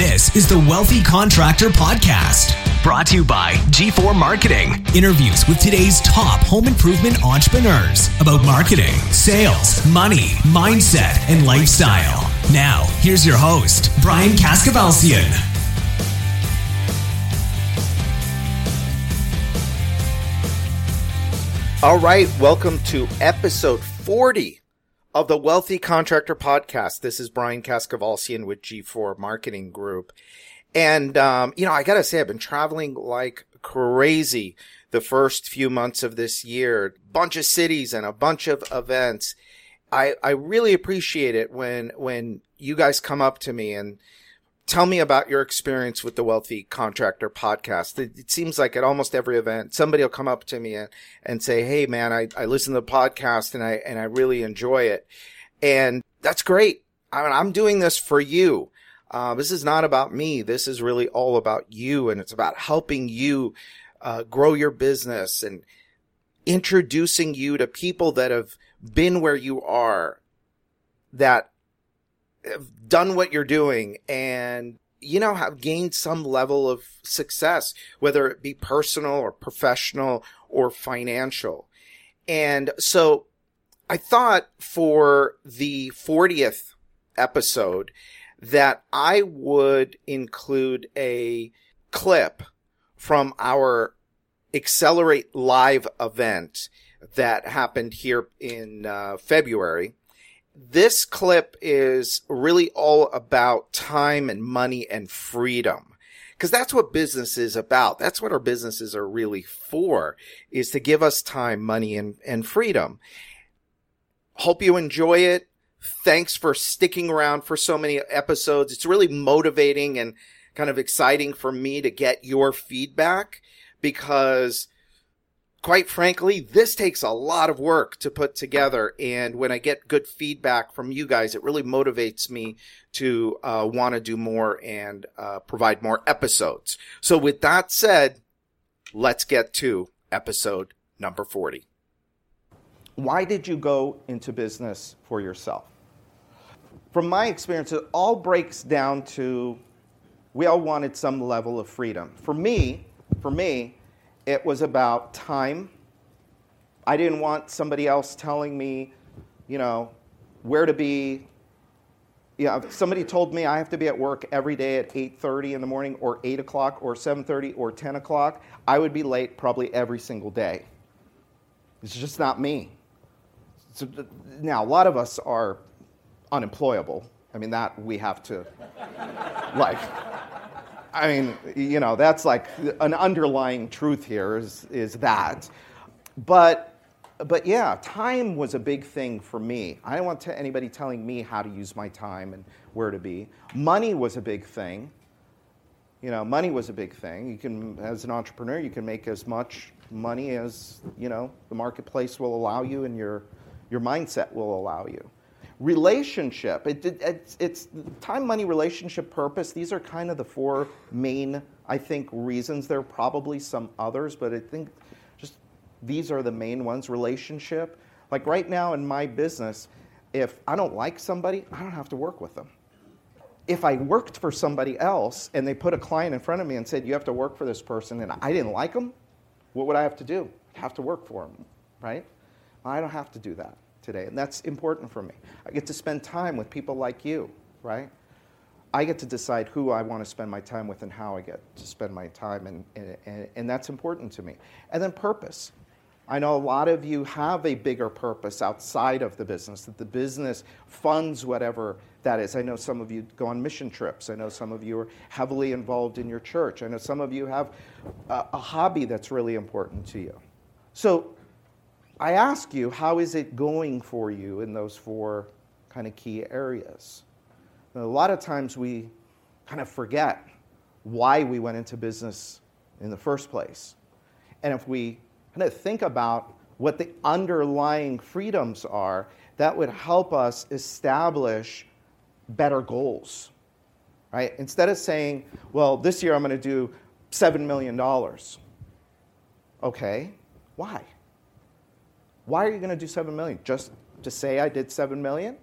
This is the Wealthy Contractor Podcast, brought to you by G4 Marketing. Interviews with today's top home improvement entrepreneurs about marketing, sales, money, mindset, and lifestyle. Now, here's your host, Brian Kaskavalsian. All right, welcome to episode 40 of the Wealthy Contractor Podcast. This is Brian Kaskavalsian with G4 Marketing Group. And, I got to say, I've been traveling like crazy the first few months of this year. Bunch of cities and a bunch of events. I really appreciate it when you guys come up to me and tell me about your experience with the Wealthy Contractor Podcast. It seems like at almost every event, somebody will come up to me and say, hey, man, I listen to the podcast and I really enjoy it. And that's great. I mean, I'm doing this for you. This is not about me. This is really all about you. And it's about helping you grow your business and introducing you to people that have been where you are, that have done what you're doing and, have gained some level of success, whether it be personal or professional or financial. And so I thought for the 40th episode that I would include a clip from our Accelerate Live event that happened here in February. This clip is really all about time and money and freedom, because that's what business is about. That's what our businesses are really for, is to give us time, money, and freedom. Hope you enjoy it. Thanks for sticking around for so many episodes. It's really motivating and kind of exciting for me to get your feedback, because quite frankly, this takes a lot of work to put together, and when I get good feedback from you guys, it really motivates me to want to do more and provide more episodes. So with that said, let's get to episode number 40. Why did you go into business for yourself? From my experience, it all breaks down to we all wanted some level of freedom. For me, it was about time. I didn't want somebody else telling me, where to be. If somebody told me I have to be at work every day at 8:30 in the morning or 8 o'clock or 7:30 or 10 o'clock, I would be late probably every single day. It's just not me. So, now, a lot of us are unemployable. I mean, that we have to, that's like an underlying truth here is that. But yeah, time was a big thing for me. I don't want anybody telling me how to use my time and where to be. Money was a big thing. Money was a big thing. You can, as an entrepreneur, you can make as much money as, the marketplace will allow you and your mindset will allow you. Relationship, it's time, money, relationship, purpose. These are kind of the four main, I think, reasons. There are probably some others, but I think just these are the main ones. Relationship. Like right now in my business, if I don't like somebody, I don't have to work with them. If I worked for somebody else and they put a client in front of me and said, you have to work for this person, and I didn't like them, what would I have to do? I'd have to work for them, right? I don't have to do that today, and that's important for me. I get to spend time with people like you, right? I get to decide who I want to spend my time with and how I get to spend my time, and that's important to me. And then purpose. I know a lot of you have a bigger purpose outside of the business, that the business funds whatever that is. I know some of you go on mission trips. I know some of you are heavily involved in your church. I know some of you have a hobby that's really important to you. So I ask you, how is it going for you in those four kind of key areas? And a lot of times we kind of forget why we went into business in the first place. And if we kind of think about what the underlying freedoms are, that would help us establish better goals, right? Instead of saying, well, this year I'm going to do $7 million. Okay, why? Why are you going to do $7 million? Just to say I did $7 million?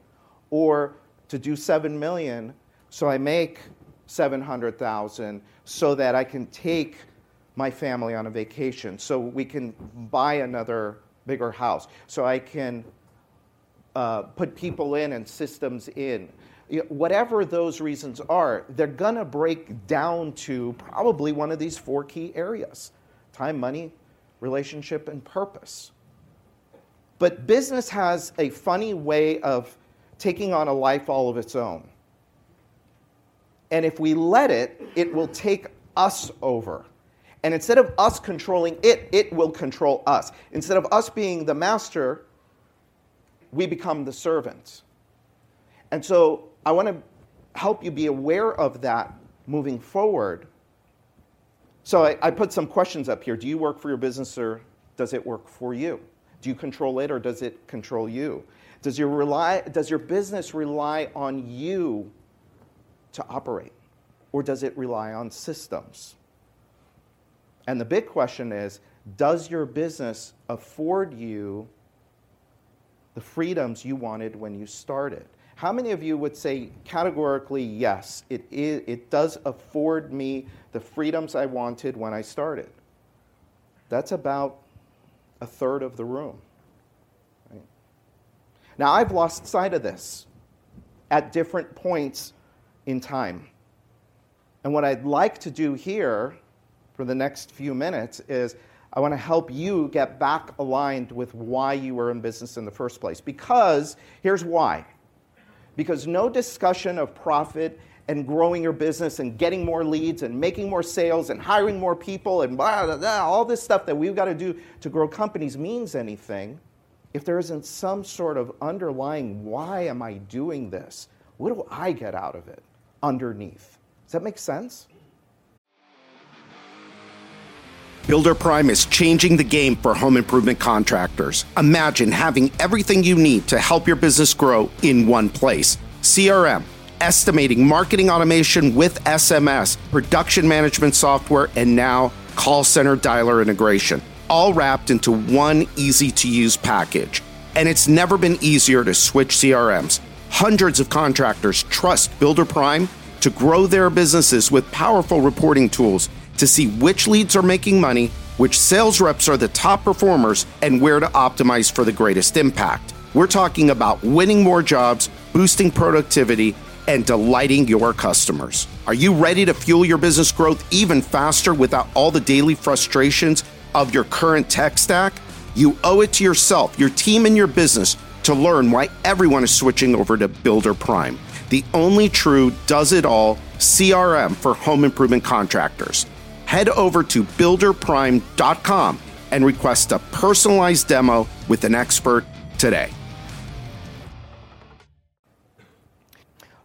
Or to do $7 million so I make $700,000 so that I can take my family on a vacation, so we can buy another bigger house, so I can put people in and systems in. Whatever those reasons are, they're going to break down to probably one of these four key areas: time, money, relationship, and purpose. But business has a funny way of taking on a life all of its own. And if we let it, it will take us over. And instead of us controlling it, it will control us. Instead of us being the master, we become the servants. And so I want to help you be aware of that moving forward. So I put some questions up here. Do you work for your business, or does it work for you? Do you control it, or does it control you? Does your business rely on you to operate, or does it rely on systems? And the big question is, does your business afford you the freedoms you wanted when you started? How many of you would say categorically, yes, it does afford me the freedoms I wanted when I started? That's about a third of the room. Right? Now, I've lost sight of this at different points in time. And what I'd like to do here for the next few minutes is I want to help you get back aligned with why you were in business in the first place. Because here's why. Because no discussion of profit and growing your business and getting more leads and making more sales and hiring more people and blah, blah, blah, all this stuff that we've got to do to grow companies means anything if there isn't some sort of underlying, why am I doing this? What do I get out of it underneath? Does that make sense? Builder Prime is changing the game for home improvement contractors. Imagine having everything you need to help your business grow in one place. CRM, estimating, marketing automation with SMS, production management software, and now call center dialer integration, all wrapped into one easy-to-use package. And it's never been easier to switch CRMs. Hundreds of contractors trust Builder Prime to grow their businesses with powerful reporting tools to see which leads are making money, which sales reps are the top performers, and where to optimize for the greatest impact. We're talking about winning more jobs, boosting productivity, and delighting your customers. Are you ready to fuel your business growth even faster without all the daily frustrations of your current tech stack? You owe it to yourself, your team, and your business to learn why everyone is switching over to Builder Prime, the only true does-it-all CRM for home improvement contractors. Head over to builderprime.com and request a personalized demo with an expert today.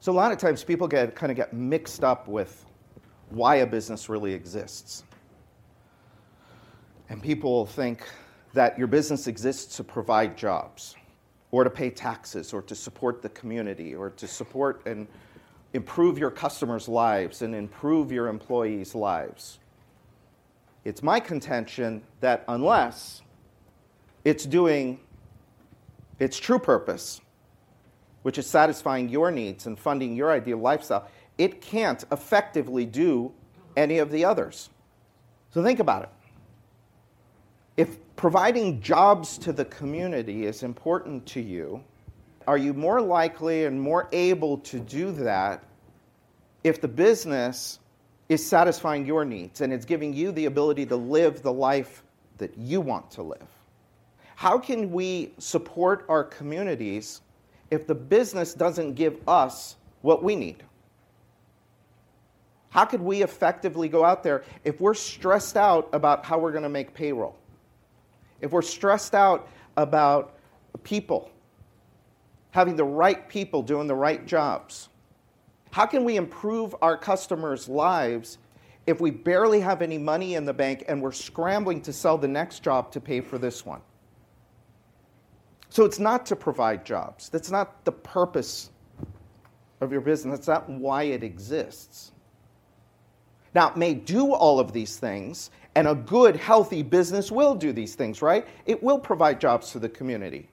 So a lot of times people get mixed up with why a business really exists. And people think that your business exists to provide jobs or to pay taxes or to support the community or to support and improve your customers' lives and improve your employees' lives. It's my contention that unless it's doing its true purpose, which is satisfying your needs and funding your ideal lifestyle, it can't effectively do any of the others. So think about it. If providing jobs to the community is important to you, are you more likely and more able to do that if the business is satisfying your needs and it's giving you the ability to live the life that you want to live? How can we support our communities if the business doesn't give us what we need? How could we effectively go out there if we're stressed out about how we're going to make payroll? If we're stressed out about people, having the right people doing the right jobs? How can we improve our customers' lives if we barely have any money in the bank and we're scrambling to sell the next job to pay for this one? So it's not to provide jobs. That's not the purpose of your business. That's not why it exists. Now, it may do all of these things, and a good, healthy business will do these things, right? It will provide jobs to the community.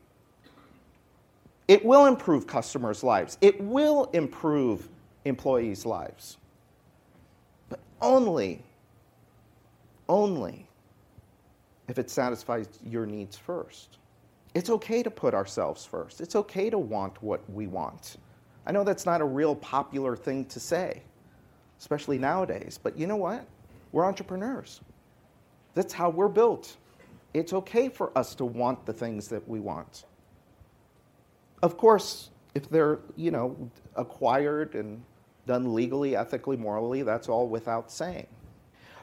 It will improve customers' lives. It will improve employees' lives. only if it satisfies your needs first. It's okay to put ourselves first. It's okay to want what we want. I know that's not a real popular thing to say, especially nowadays, but you know what? We're entrepreneurs. That's how we're built. It's okay for us to want the things that we want. Of course, if they're, acquired and done legally, ethically, morally, that's all without saying.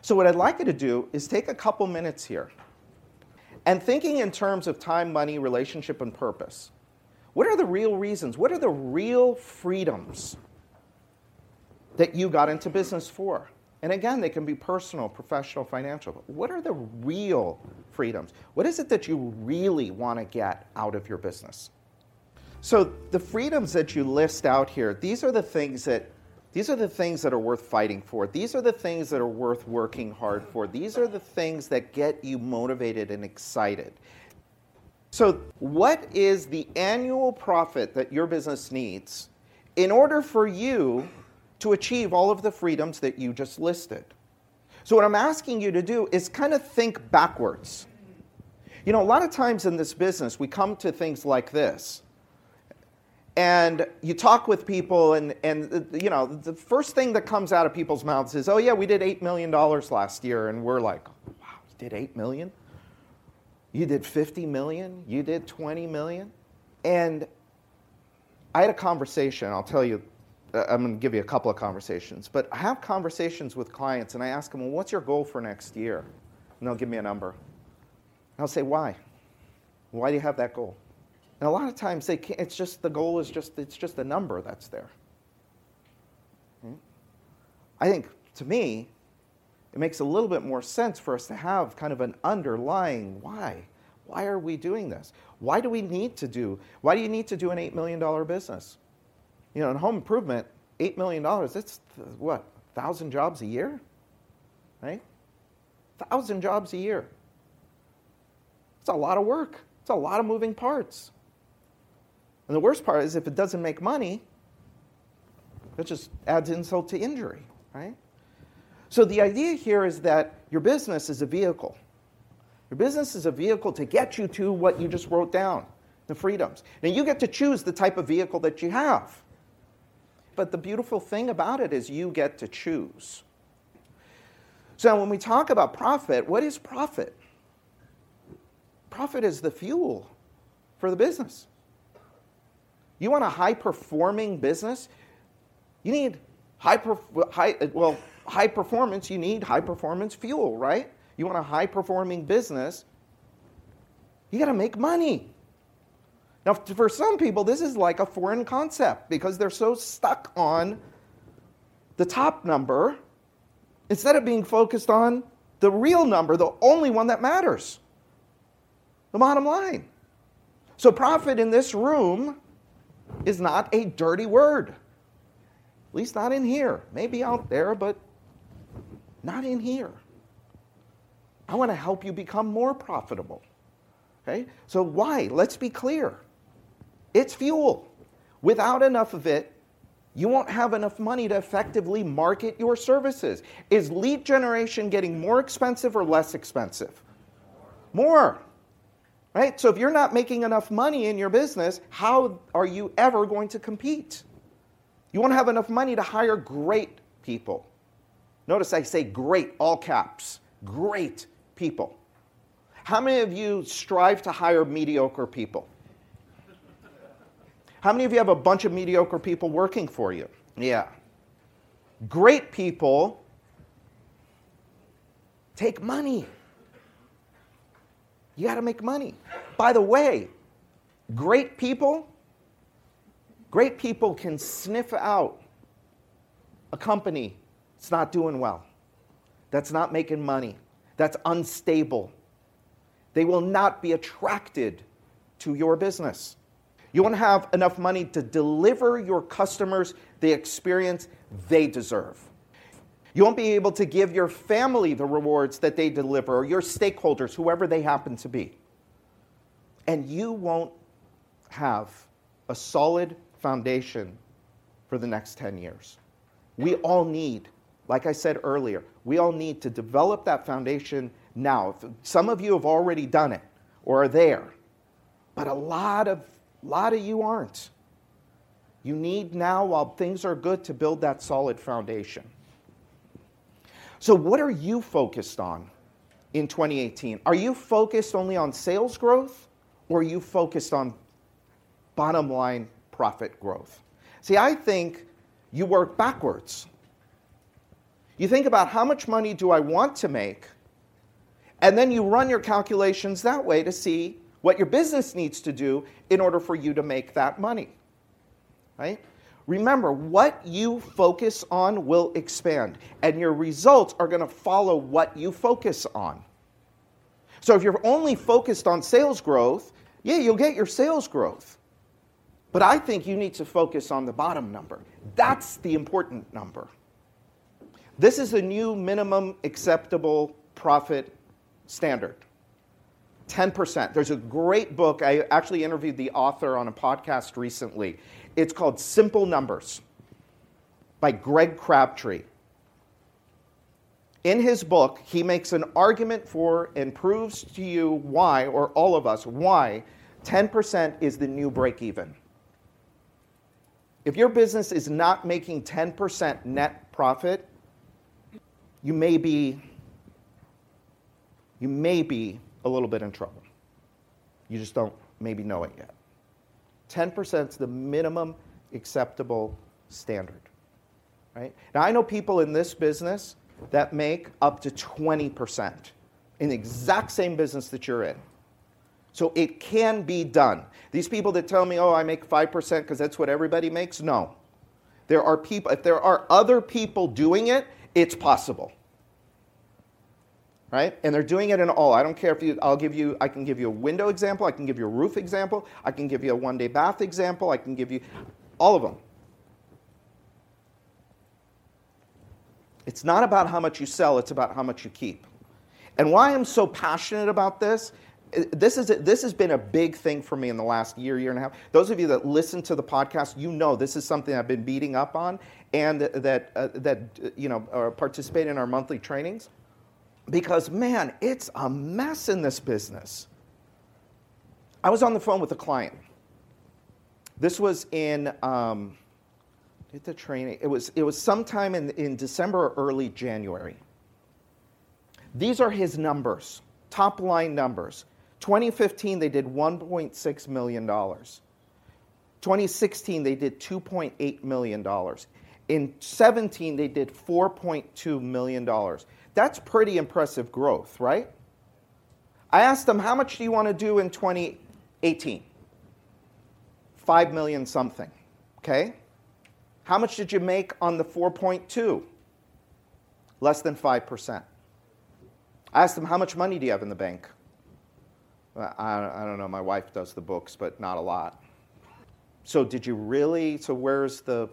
So what I'd like you to do is take a couple minutes here and thinking in terms of time, money, relationship, and purpose. What are the real reasons? What are the real freedoms that you got into business for? And again, they can be personal, professional, financial. But what are the real freedoms? What is it that you really want to get out of your business? So the freedoms that you list out here, these are the things that are worth fighting for. These are the things that are worth working hard for. These are the things that get you motivated and excited. So what is the annual profit that your business needs in order for you to achieve all of the freedoms that you just listed? So what I'm asking you to do is kind of think backwards. A lot of times in this business, we come to things like this. And you talk with people, and the first thing that comes out of people's mouths is, oh yeah, we did $8 million last year. And we're like, wow, you did $8 million? You did $50 million? You did $20 million? And I had a conversation, I'll tell you, I'm going to give you a couple of conversations, but I have conversations with clients and I ask them, well, what's your goal for next year? And they'll give me a number. And I'll say, why? Why do you have that goal? And a lot of times they can't, it's just the number that's there. I think, to me, it makes a little bit more sense for us to have kind of an underlying why. Why are we doing this? Why do you need to do an $8 million business? In home improvement, $8 million, that's what, 1,000 jobs a year? Right? 1,000 jobs a year. It's a lot of work. It's a lot of moving parts. And the worst part is if it doesn't make money, that just adds insult to injury, right? So the idea here is that your business is a vehicle. Your business is a vehicle to get you to what you just wrote down, the freedoms. Now you get to choose the type of vehicle that you have. But the beautiful thing about it is you get to choose. So when we talk about profit, what is profit? Profit is the fuel for the business. You want a high-performing business? You need high performance, you need high-performance fuel, right? You want a high-performing business, you got to make money. Now, for some people, this is like a foreign concept because they're so stuck on the top number instead of being focused on the real number, the only one that matters, the bottom line. So profit in this room is not a dirty word, at least not in here. Maybe out there, but not in here. I want to help you become more profitable. Okay? So why? Let's be clear. It's fuel. Without enough of it, you won't have enough money to effectively market your services. Is lead generation getting more expensive or less expensive? More. Right? So if you're not making enough money in your business, how are you ever going to compete? You won't have enough money to hire great people. Notice I say great, all caps, great people. How many of you strive to hire mediocre people? How many of you have a bunch of mediocre people working for you? Yeah. Great people take money. You got to make money. By the way, great people can sniff out a company that's not doing well, that's not making money, that's unstable. They will not be attracted to your business. You want to have enough money to deliver your customers the experience they deserve. You won't be able to give your family the rewards that they deliver, or your stakeholders, whoever they happen to be. And you won't have a solid foundation for the next 10 years. We all need Like I said earlier, we all need to develop that foundation now. Some of you have already done it or are there, but a lot of you aren't. You need now, while things are good, to build that solid foundation. So what are you focused on in 2018? Are you focused only on sales growth, or are you focused on bottom line profit growth? See, I think you work backwards. You think about how much money do I want to make, and then you run your calculations that way to see what your business needs to do in order for you to make that money. Right? Remember, what you focus on will expand, and your results are going to follow what you focus on. So if you're only focused on sales growth, yeah, you'll get your sales growth. But I think you need to focus on the bottom number. That's the important number. This is the new minimum acceptable profit standard. 10%. There's a great book. I actually interviewed the author on a podcast recently. It's called Simple Numbers by Greg Crabtree. In his book, he makes an argument for and proves to you why, or all of us, why 10% is the new break even. If your business is not making 10% net profit, you may be a little bit in trouble. You just don't maybe know it yet. 10% is the minimum acceptable standard. Right? Now, I know people in this business that make up to 20% in the exact same business that you're in. So it can be done. These people that tell me, oh, I make 5% because that's what everybody makes, no. There are people. If there are other people doing it, it's possible. Right? And they're doing it in all. I don't care if you, I can give you a window example, I can give you a roof example, I can give you a one-day bath example, I can give you all of them. It's not about how much you sell, it's about how much you keep. And why I'm so passionate about this has been a big thing for me in the last year and a half. Those of you that listen to the podcast, you know this is something I've been beating up on, and that participate in our monthly trainings. Because, man, it's a mess in this business. I was on the phone with a client. This was in the training. It was sometime in December or early January. These are his numbers, top line numbers. 2015, they did $1.6 million. 2016, they did $2.8 million. In 17, they did $4.2 million. That's pretty impressive growth, right? I asked them, how much do you want to do in 2018? 5 million something, okay? How much did you make on the 4.2? Less than 5%. I asked them, how much money do you have in the bank? I don't know, my wife does the books, but not a lot. So did you really, so where's the...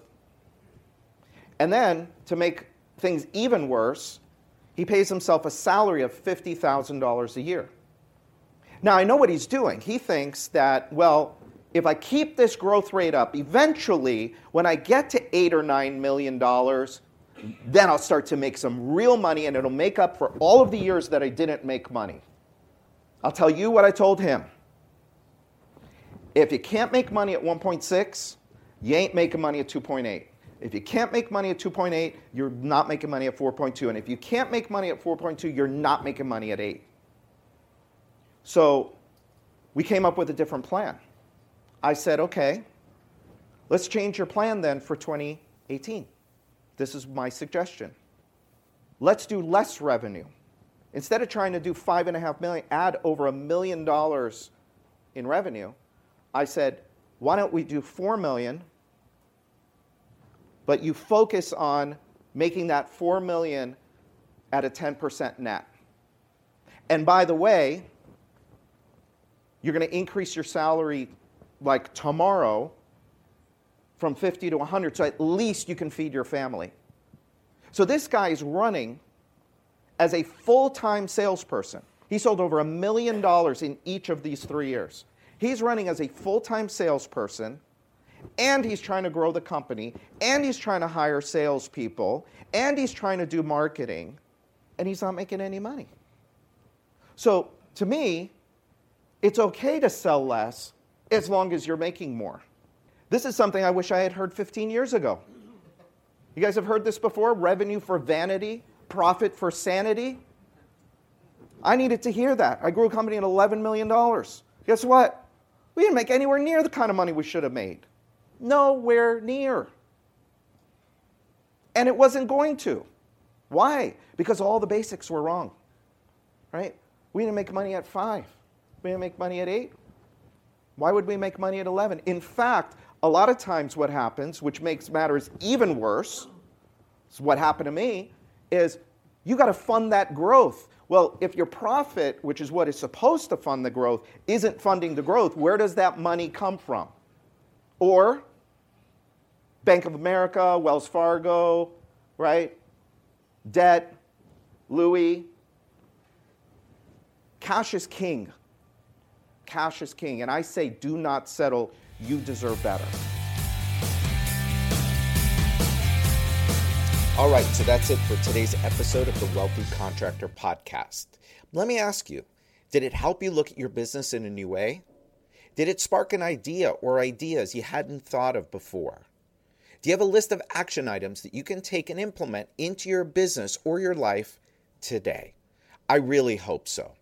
And then, to make things even worse, he pays himself a salary of $50,000 a year. Now, I know what he's doing. He thinks that, well, if I keep this growth rate up, eventually, when I get to $8 or $9 million, then I'll start to make some real money, and it'll make up for all of the years that I didn't make money. I'll tell you what I told him. If you can't make money at 1.6, you ain't making money at 2.8. If you can't make money at 2.8, you're not making money at 4.2. And if you can't make money at 4.2, you're not making money at 8. So we came up with a different plan. I said, okay, let's change your plan then for 2018. This is my suggestion. Let's do less revenue. Instead of trying to do $5.5 million, add over $1 million in revenue, I said, why don't we do $4 million? But you focus on making that $4 million at a 10% net. And by the way, you're going to increase your salary like tomorrow from 50 to 100, so at least you can feed your family. So this guy is running as a full-time salesperson. He sold over $1 million in each of these 3 years. He's running as a full-time salesperson, and he's trying to grow the company, and he's trying to hire salespeople, and he's trying to do marketing, and he's not making any money. So to me, it's okay to sell less as long as you're making more. This is something I wish I had heard 15 years ago. You guys have heard this before? Revenue for vanity, profit for sanity. I needed to hear that. I grew a company at $11 million. Guess what? We didn't make anywhere near the kind of money we should have made. Nowhere near. And it wasn't going to. Why? Because all the basics were wrong. Right? We didn't make money at 5. We didn't make money at 8. Why would we make money at 11? In fact, a lot of times what happens, which makes matters even worse, is what happened to me, is you got to fund that growth. Well, if your profit, which is what is supposed to fund the growth, isn't funding the growth, where does that money come from? Or Bank of America, Wells Fargo, right? Debt, Louis. Cash is king. Cash is king. And I say, do not settle. You deserve better. All right, so that's it for today's episode of the Wealthy Contractor Podcast. Let me ask you, did it help you look at your business in a new way? Did it spark an idea or ideas you hadn't thought of before? Do you have a list of action items that you can take and implement into your business or your life today? I really hope so.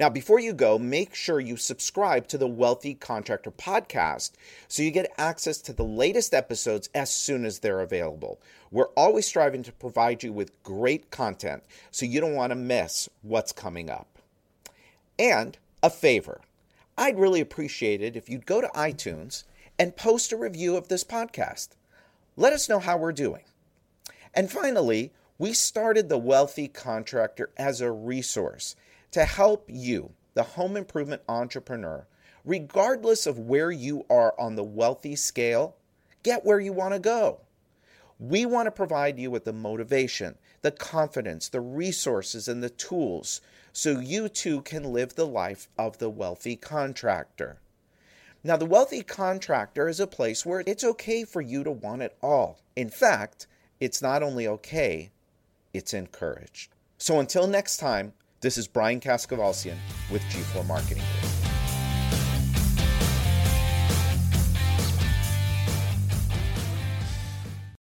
Now, before you go, make sure you subscribe to the Wealthy Contractor Podcast so you get access to the latest episodes as soon as they're available. We're always striving to provide you with great content, so you don't want to miss what's coming up. And a favor, I'd really appreciate it if you'd go to iTunes and post a review of this podcast. Let us know how we're doing. And finally, we started the Wealthy Contractor as a resource to help you, the home improvement entrepreneur, regardless of where you are on the wealthy scale, get where you want to go. We want to provide you with the motivation, the confidence, the resources, and the tools so you too can live the life of the wealthy contractor. Now, the wealthy contractor is a place where it's okay for you to want it all. In fact, it's not only okay, it's encouraged. So until next time, this is Brian Kaskavalsian with G4 Marketing.